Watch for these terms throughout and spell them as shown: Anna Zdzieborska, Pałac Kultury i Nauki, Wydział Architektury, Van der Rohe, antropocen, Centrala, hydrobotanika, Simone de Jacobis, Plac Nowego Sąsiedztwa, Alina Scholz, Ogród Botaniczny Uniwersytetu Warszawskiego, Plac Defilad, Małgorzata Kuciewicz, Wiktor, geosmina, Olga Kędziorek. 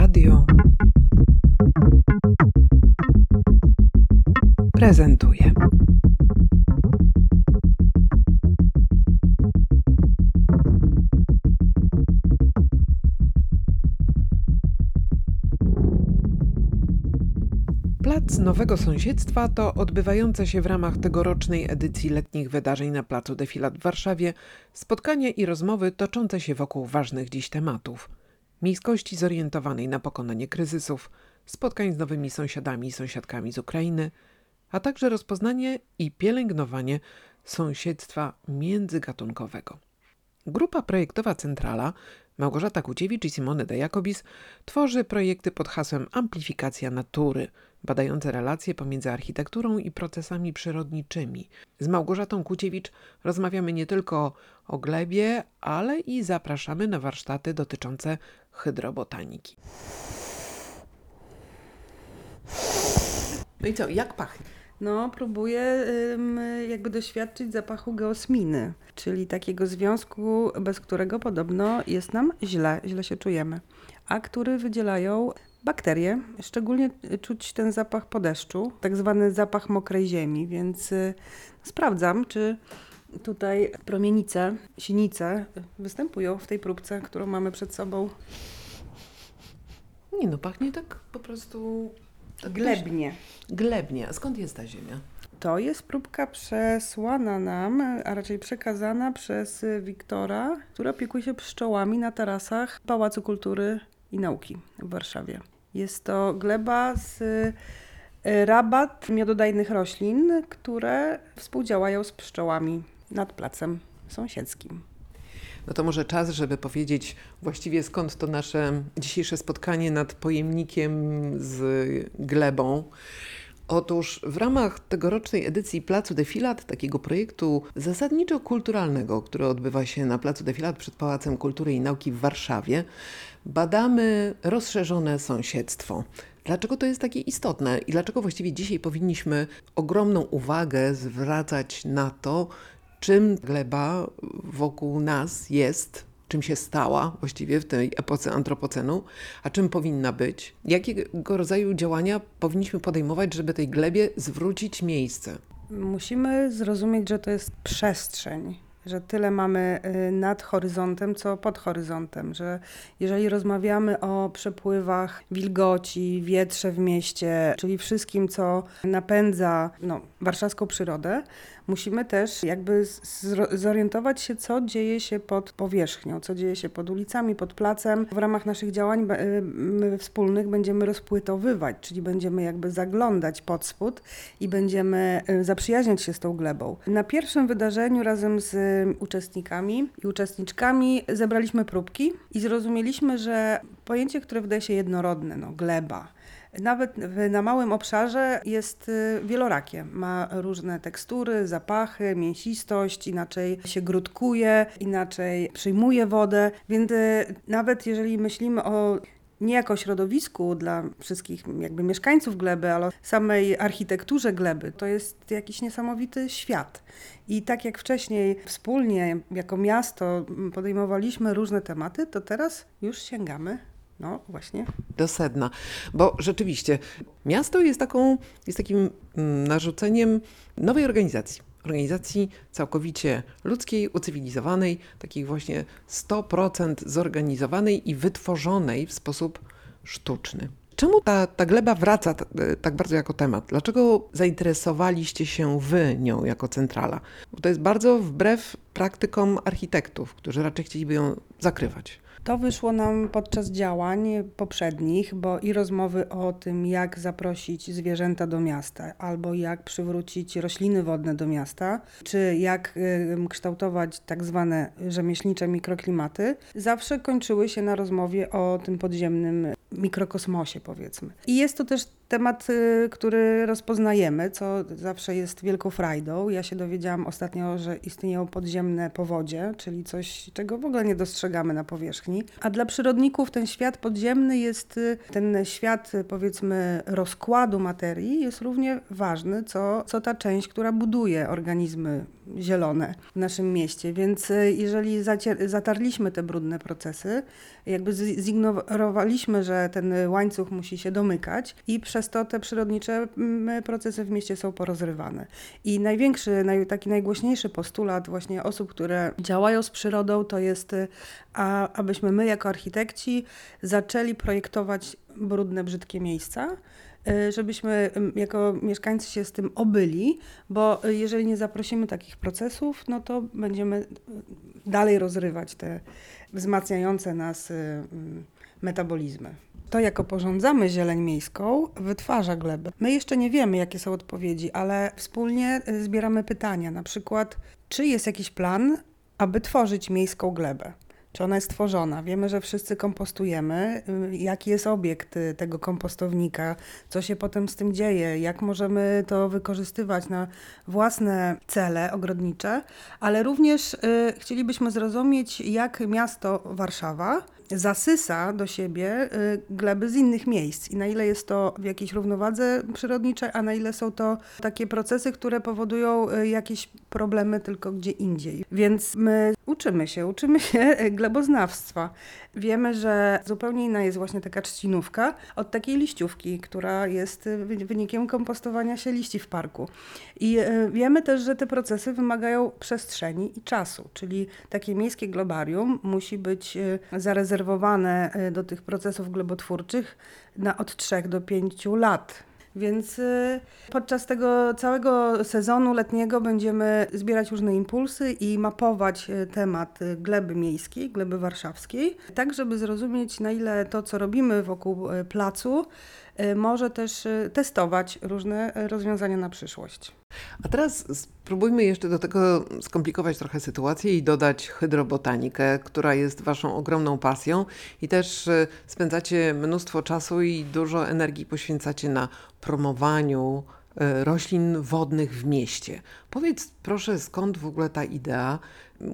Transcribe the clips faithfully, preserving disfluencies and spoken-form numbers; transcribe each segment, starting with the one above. Radio prezentuje Plac Nowego Sąsiedztwa to odbywające się w ramach tegorocznej edycji letnich wydarzeń na Placu Defilad w Warszawie spotkanie i rozmowy toczące się wokół ważnych dziś tematów. Miejskości zorientowanej na pokonanie kryzysów, spotkań z nowymi sąsiadami i sąsiadkami z Ukrainy, a także rozpoznanie i pielęgnowanie sąsiedztwa międzygatunkowego. Grupa projektowa Centrala, Małgorzata Kuciewicz i Simone de Jacobis, tworzy projekty pod hasłem Amplifikacja natury, badające relacje pomiędzy architekturą i procesami przyrodniczymi. Z Małgorzatą Kuciewicz rozmawiamy nie tylko o glebie, ale i zapraszamy na warsztaty dotyczące hydrobotaniki. No i co, jak pachnie? No, próbuję jakby doświadczyć zapachu geosminy, czyli takiego związku, bez którego podobno jest nam źle, źle się czujemy, a który wydzielają bakterie. Szczególnie czuć ten zapach po deszczu, tak zwany zapach mokrej ziemi, więc sprawdzam, czy tutaj promienice, sinice występują w tej próbce, którą mamy przed sobą. Nie no, pachnie tak po prostu... Tak glebnie. Też, glebnie. A skąd jest ta ziemia? To jest próbka przesłana nam, a raczej przekazana przez Wiktora, który opiekuje się pszczołami na tarasach Pałacu Kultury i Nauki w Warszawie. Jest to gleba z rabat miododajnych roślin, które współdziałają z pszczołami nad placem sąsiedzkim. No to może czas, żeby powiedzieć właściwie skąd to nasze dzisiejsze spotkanie nad pojemnikiem z glebą. Otóż w ramach tegorocznej edycji Placu Defilad, takiego projektu zasadniczo kulturalnego, który odbywa się na Placu Defilad przed Pałacem Kultury i Nauki w Warszawie, badamy rozszerzone sąsiedztwo. Dlaczego to jest takie istotne i dlaczego właściwie dzisiaj powinniśmy ogromną uwagę zwracać na to, czym gleba wokół nas jest, czym się stała właściwie w tej epoce antropocenu, a czym powinna być? Jakiego rodzaju działania powinniśmy podejmować, żeby tej glebie zwrócić miejsce? Musimy zrozumieć, że to jest przestrzeń, że tyle mamy nad horyzontem, co pod horyzontem, że jeżeli rozmawiamy o przepływach wilgoci, wietrze w mieście, czyli wszystkim, co napędza no, warszawską przyrodę, musimy też jakby zorientować się, co dzieje się pod powierzchnią, co dzieje się pod ulicami, pod placem. W ramach naszych działań wspólnych będziemy rozpłytowywać, czyli będziemy jakby zaglądać pod spód i będziemy zaprzyjaźniać się z tą glebą. Na pierwszym wydarzeniu razem z uczestnikami i uczestniczkami zebraliśmy próbki i zrozumieliśmy, że pojęcie, które wydaje się jednorodne, no gleba, nawet na małym obszarze jest wielorakie. Ma różne tekstury, zapachy, mięsistość, inaczej się grudkuje, inaczej przyjmuje wodę, więc nawet jeżeli myślimy o nie jako środowisku dla wszystkich jakby mieszkańców gleby, ale o samej architekturze gleby, to jest jakiś niesamowity świat. I tak jak wcześniej wspólnie jako miasto podejmowaliśmy różne tematy, to teraz już sięgamy. No właśnie. Do sedna, bo rzeczywiście miasto jest, taką, jest takim narzuceniem nowej organizacji. Organizacji całkowicie ludzkiej, ucywilizowanej, takiej właśnie sto procent zorganizowanej i wytworzonej w sposób sztuczny. Czemu ta, ta gleba wraca t, tak bardzo jako temat? Dlaczego zainteresowaliście się wy nią jako Centrala? Bo to jest bardzo wbrew praktykom architektów, którzy raczej chcieliby ją zakrywać. To wyszło nam podczas działań poprzednich, bo i rozmowy o tym, jak zaprosić zwierzęta do miasta, albo jak przywrócić rośliny wodne do miasta, czy jak kształtować tak zwane rzemieślnicze mikroklimaty, zawsze kończyły się na rozmowie o tym podziemnym mikrokosmosie, powiedzmy. I jest to też temat, który rozpoznajemy, co zawsze jest wielką frajdą. Ja się dowiedziałam ostatnio, że istnieją podziemne powodzie, czyli coś, czego w ogóle nie dostrzegamy na powierzchni. A dla przyrodników ten świat podziemny jest, ten świat powiedzmy rozkładu materii jest równie ważny, co, co ta część, która buduje organizmy zielone w naszym mieście. Więc jeżeli zacier- zatarliśmy te brudne procesy, jakby zignorowaliśmy, że ten łańcuch musi się domykać i przez to te przyrodnicze procesy w mieście są porozrywane. I największy, naj, taki najgłośniejszy postulat właśnie osób, które działają z przyrodą, to jest, a, abyśmy my jako architekci zaczęli projektować brudne, brzydkie miejsca, żebyśmy jako mieszkańcy się z tym obyli, bo jeżeli nie zaprosimy takich procesów, no to będziemy dalej rozrywać te wzmacniające nas metabolizmy. To, jak oporządzamy zieleń miejską, wytwarza glebę. My jeszcze nie wiemy, jakie są odpowiedzi, ale wspólnie zbieramy pytania. Na przykład, czy jest jakiś plan, aby tworzyć miejską glebę? Czy ona jest tworzona? Wiemy, że wszyscy kompostujemy. Jaki jest obiekt tego kompostownika? Co się potem z tym dzieje? Jak możemy to wykorzystywać na własne cele ogrodnicze? Ale również y, chcielibyśmy zrozumieć, jak miasto Warszawa zasysa do siebie gleby z innych miejsc i na ile jest to w jakiejś równowadze przyrodniczej, a na ile są to takie procesy, które powodują jakieś problemy tylko gdzie indziej. Więc my uczymy się, uczymy się gleboznawstwa. Wiemy, że zupełnie inna jest właśnie taka trzcinówka od takiej liściówki, która jest wynikiem kompostowania się liści w parku. I wiemy też, że te procesy wymagają przestrzeni i czasu, czyli takie miejskie globarium musi być zarezerwowane do tych procesów glebotwórczych na od trzech do pięciu lat. Więc podczas tego całego sezonu letniego będziemy zbierać różne impulsy i mapować temat gleby miejskiej, gleby warszawskiej, tak żeby zrozumieć, na ile to, co robimy wokół placu, może też testować różne rozwiązania na przyszłość. A teraz spróbujmy jeszcze do tego skomplikować trochę sytuację i dodać hydrobotanikę, która jest waszą ogromną pasją i też spędzacie mnóstwo czasu i dużo energii poświęcacie na promowaniu roślin wodnych w mieście. Powiedz proszę, skąd w ogóle ta idea?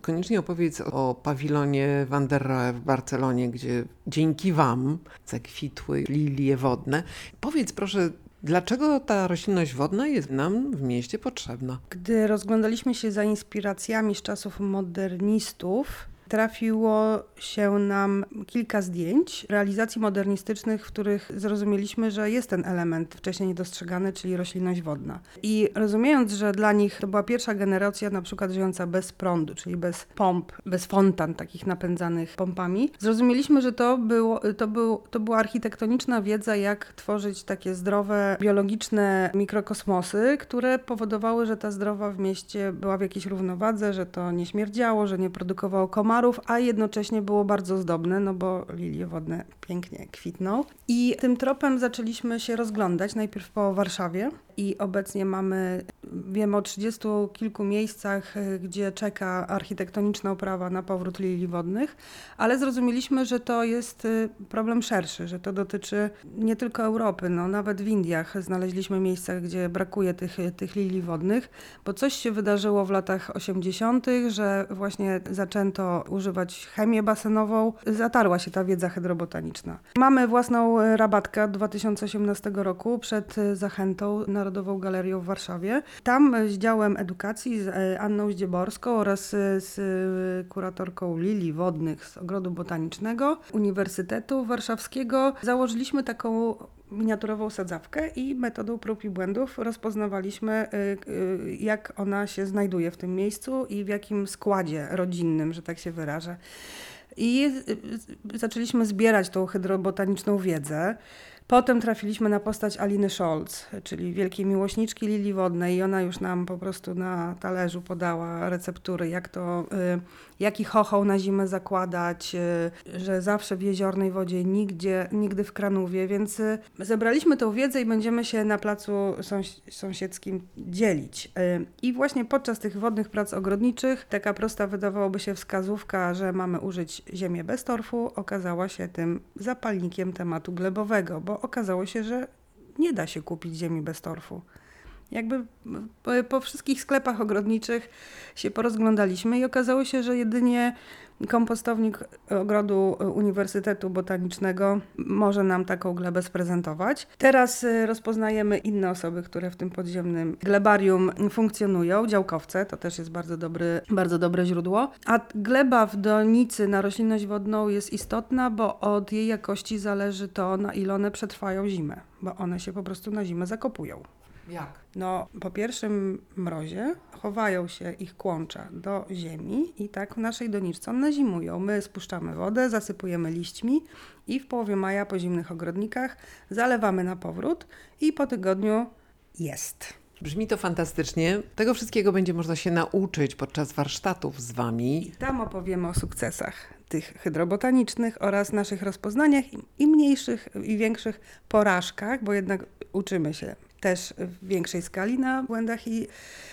Koniecznie opowiedz o pawilonie Van der Rohe w Barcelonie, gdzie dzięki wam zakwitły lilie wodne. Powiedz proszę, dlaczego ta roślinność wodna jest nam w mieście potrzebna? Gdy rozglądaliśmy się za inspiracjami z czasów modernistów, trafiło się nam kilka zdjęć realizacji modernistycznych, w których zrozumieliśmy, że jest ten element wcześniej niedostrzegany, czyli roślinność wodna. I rozumiejąc, że dla nich to była pierwsza generacja na przykład żyjąca bez prądu, czyli bez pomp, bez fontan takich napędzanych pompami, zrozumieliśmy, że to, było, to, był, to była architektoniczna wiedza, jak tworzyć takie zdrowe, biologiczne mikrokosmosy, które powodowały, że ta zdrowa w mieście była w jakiejś równowadze, że to nie śmierdziało, że nie produkowało komar, a jednocześnie było bardzo zdobne, no bo lilie wodne pięknie kwitną. I tym tropem zaczęliśmy się rozglądać, najpierw po Warszawie i obecnie mamy, wiemy o trzydziestu kilku miejscach, gdzie czeka architektoniczna oprawa na powrót lilii wodnych, ale zrozumieliśmy, że to jest problem szerszy, że to dotyczy nie tylko Europy, no nawet w Indiach znaleźliśmy miejsca, gdzie brakuje tych, tych lilii wodnych, bo coś się wydarzyło w latach osiemdziesiątych, że właśnie zaczęto używać chemię basenową, zatarła się ta wiedza hydrobotaniczna. Mamy własną rabatkę od dwa tysiące osiemnastego roku przed Zachętą, Narodową Galerią w Warszawie. Tam z działem edukacji, z Anną Zdzieborską oraz z kuratorką lilii wodnych z Ogrodu Botanicznego Uniwersytetu Warszawskiego założyliśmy taką miniaturową sadzawkę i metodą prób i błędów rozpoznawaliśmy, jak ona się znajduje w tym miejscu i w jakim składzie rodzinnym, że tak się wyrażę. I zaczęliśmy zbierać tą hydrobotaniczną wiedzę. Potem trafiliśmy na postać Aliny Scholz, czyli wielkiej miłośniczki lilii wodnej i ona już nam po prostu na talerzu podała receptury, jak to, jaki chochoł na zimę zakładać, że zawsze w jeziornej wodzie, nigdzie, nigdy w kranówie, więc zebraliśmy tą wiedzę i będziemy się na placu sąs- sąsiedzkim dzielić. I właśnie podczas tych wodnych prac ogrodniczych taka prosta wydawałoby się wskazówka, że mamy użyć ziemię bez torfu, okazała się tym zapalnikiem tematu glebowego, bo okazało się, że nie da się kupić ziemi bez torfu. Jakby po wszystkich sklepach ogrodniczych się porozglądaliśmy i okazało się, że jedynie kompostownik Ogrodu Uniwersytetu Botanicznego może nam taką glebę sprezentować. Teraz rozpoznajemy inne osoby, które w tym podziemnym glebarium funkcjonują. Działkowce to też jest bardzo, dobry, bardzo dobre źródło. A gleba w donicy na roślinność wodną jest istotna, bo od jej jakości zależy to, na ile one przetrwają zimę, bo one się po prostu na zimę zakopują. Jak? No, po pierwszym mrozie chowają się ich kłącza do ziemi i tak w naszej doniczce one zimują. My spuszczamy wodę, zasypujemy liśćmi i w połowie maja po zimnych ogrodnikach zalewamy na powrót i po tygodniu jest. Brzmi to fantastycznie. Tego wszystkiego będzie można się nauczyć podczas warsztatów z Wami. I tam opowiemy o sukcesach tych hydrobotanicznych oraz naszych rozpoznaniach i mniejszych i większych porażkach, bo jednak uczymy się też w większej skali na błędach i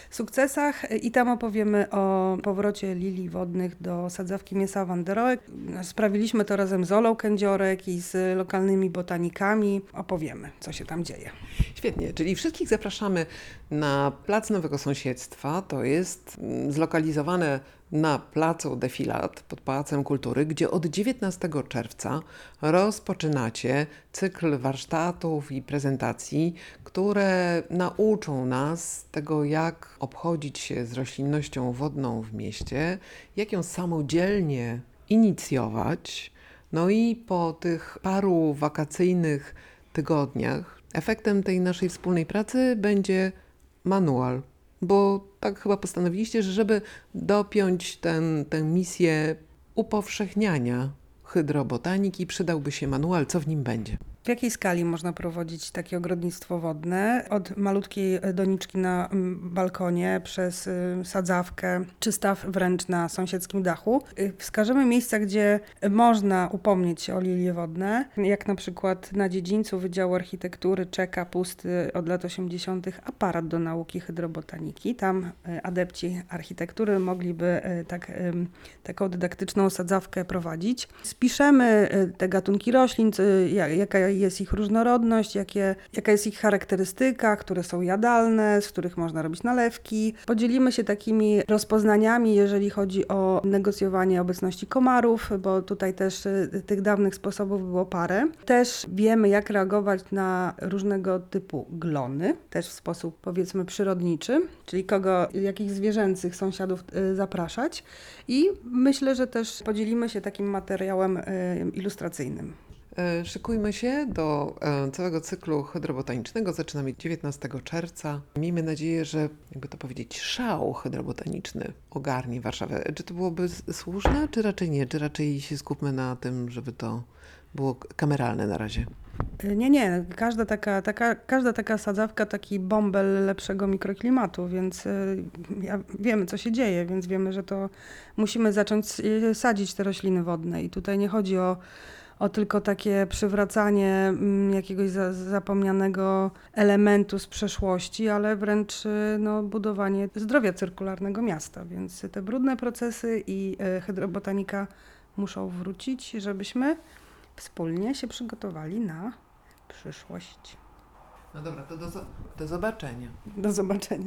sukcesach. I tam opowiemy o powrocie lilii wodnych do sadzawki mięsa Van der Rohe. Sprawiliśmy to razem z Olą Kędziorek i z lokalnymi botanikami. Opowiemy, co się tam dzieje. Świetnie, czyli wszystkich zapraszamy na Plac Nowego Sąsiedztwa. To jest zlokalizowane na Placu Defilad pod Pałacem Kultury, gdzie od dziewiętnastego czerwca rozpoczynacie cykl warsztatów i prezentacji, które nauczą nas tego, jak obchodzić się z roślinnością wodną w mieście, jak ją samodzielnie inicjować. No i po tych paru wakacyjnych tygodniach efektem tej naszej wspólnej pracy będzie manual. Bo tak chyba postanowiliście, że żeby dopiąć ten, tę misję upowszechniania hydrobotaniki, przydałby się manual. Co w nim będzie? W jakiej skali można prowadzić takie ogrodnictwo wodne? Od malutkiej doniczki na balkonie, przez sadzawkę, czy staw wręcz na sąsiedzkim dachu. Wskażemy miejsca, gdzie można upomnieć się o lilie wodne, jak na przykład na dziedzińcu Wydziału Architektury czeka pusty od lat osiemdziesiątych aparat do nauki hydrobotaniki. Tam adepci architektury mogliby tak, taką dydaktyczną sadzawkę prowadzić. Spiszemy te gatunki roślin, jaka jest ich różnorodność, jakie, jaka jest ich charakterystyka, które są jadalne, z których można robić nalewki. Podzielimy się takimi rozpoznaniami, jeżeli chodzi o negocjowanie obecności komarów, bo tutaj też tych dawnych sposobów było parę. Też wiemy, jak reagować na różnego typu glony, też w sposób, powiedzmy, przyrodniczy, czyli kogo, jakich zwierzęcych sąsiadów zapraszać. I myślę, że też podzielimy się takim materiałem ilustracyjnym. Szykujmy się do całego cyklu hydrobotanicznego. Zaczynamy dziewiętnastego czerwca. Miejmy nadzieję, że, jakby to powiedzieć, szał hydrobotaniczny ogarnie Warszawę. Czy to byłoby słuszne, czy raczej nie? Czy raczej się skupmy na tym, żeby to było kameralne na razie? Nie, nie. Każda taka, taka, każda taka sadzawka, taki bąbel lepszego mikroklimatu, więc ja, wiemy, co się dzieje, więc wiemy, że to musimy zacząć sadzić te rośliny wodne i tutaj nie chodzi o o tylko takie przywracanie jakiegoś za, zapomnianego elementu z przeszłości, ale wręcz no, budowanie zdrowia cyrkularnego miasta. Więc te brudne procesy i hydrobotanika muszą wrócić, żebyśmy wspólnie się przygotowali na przyszłość. No dobra, to do, do zobaczenia. Do zobaczenia.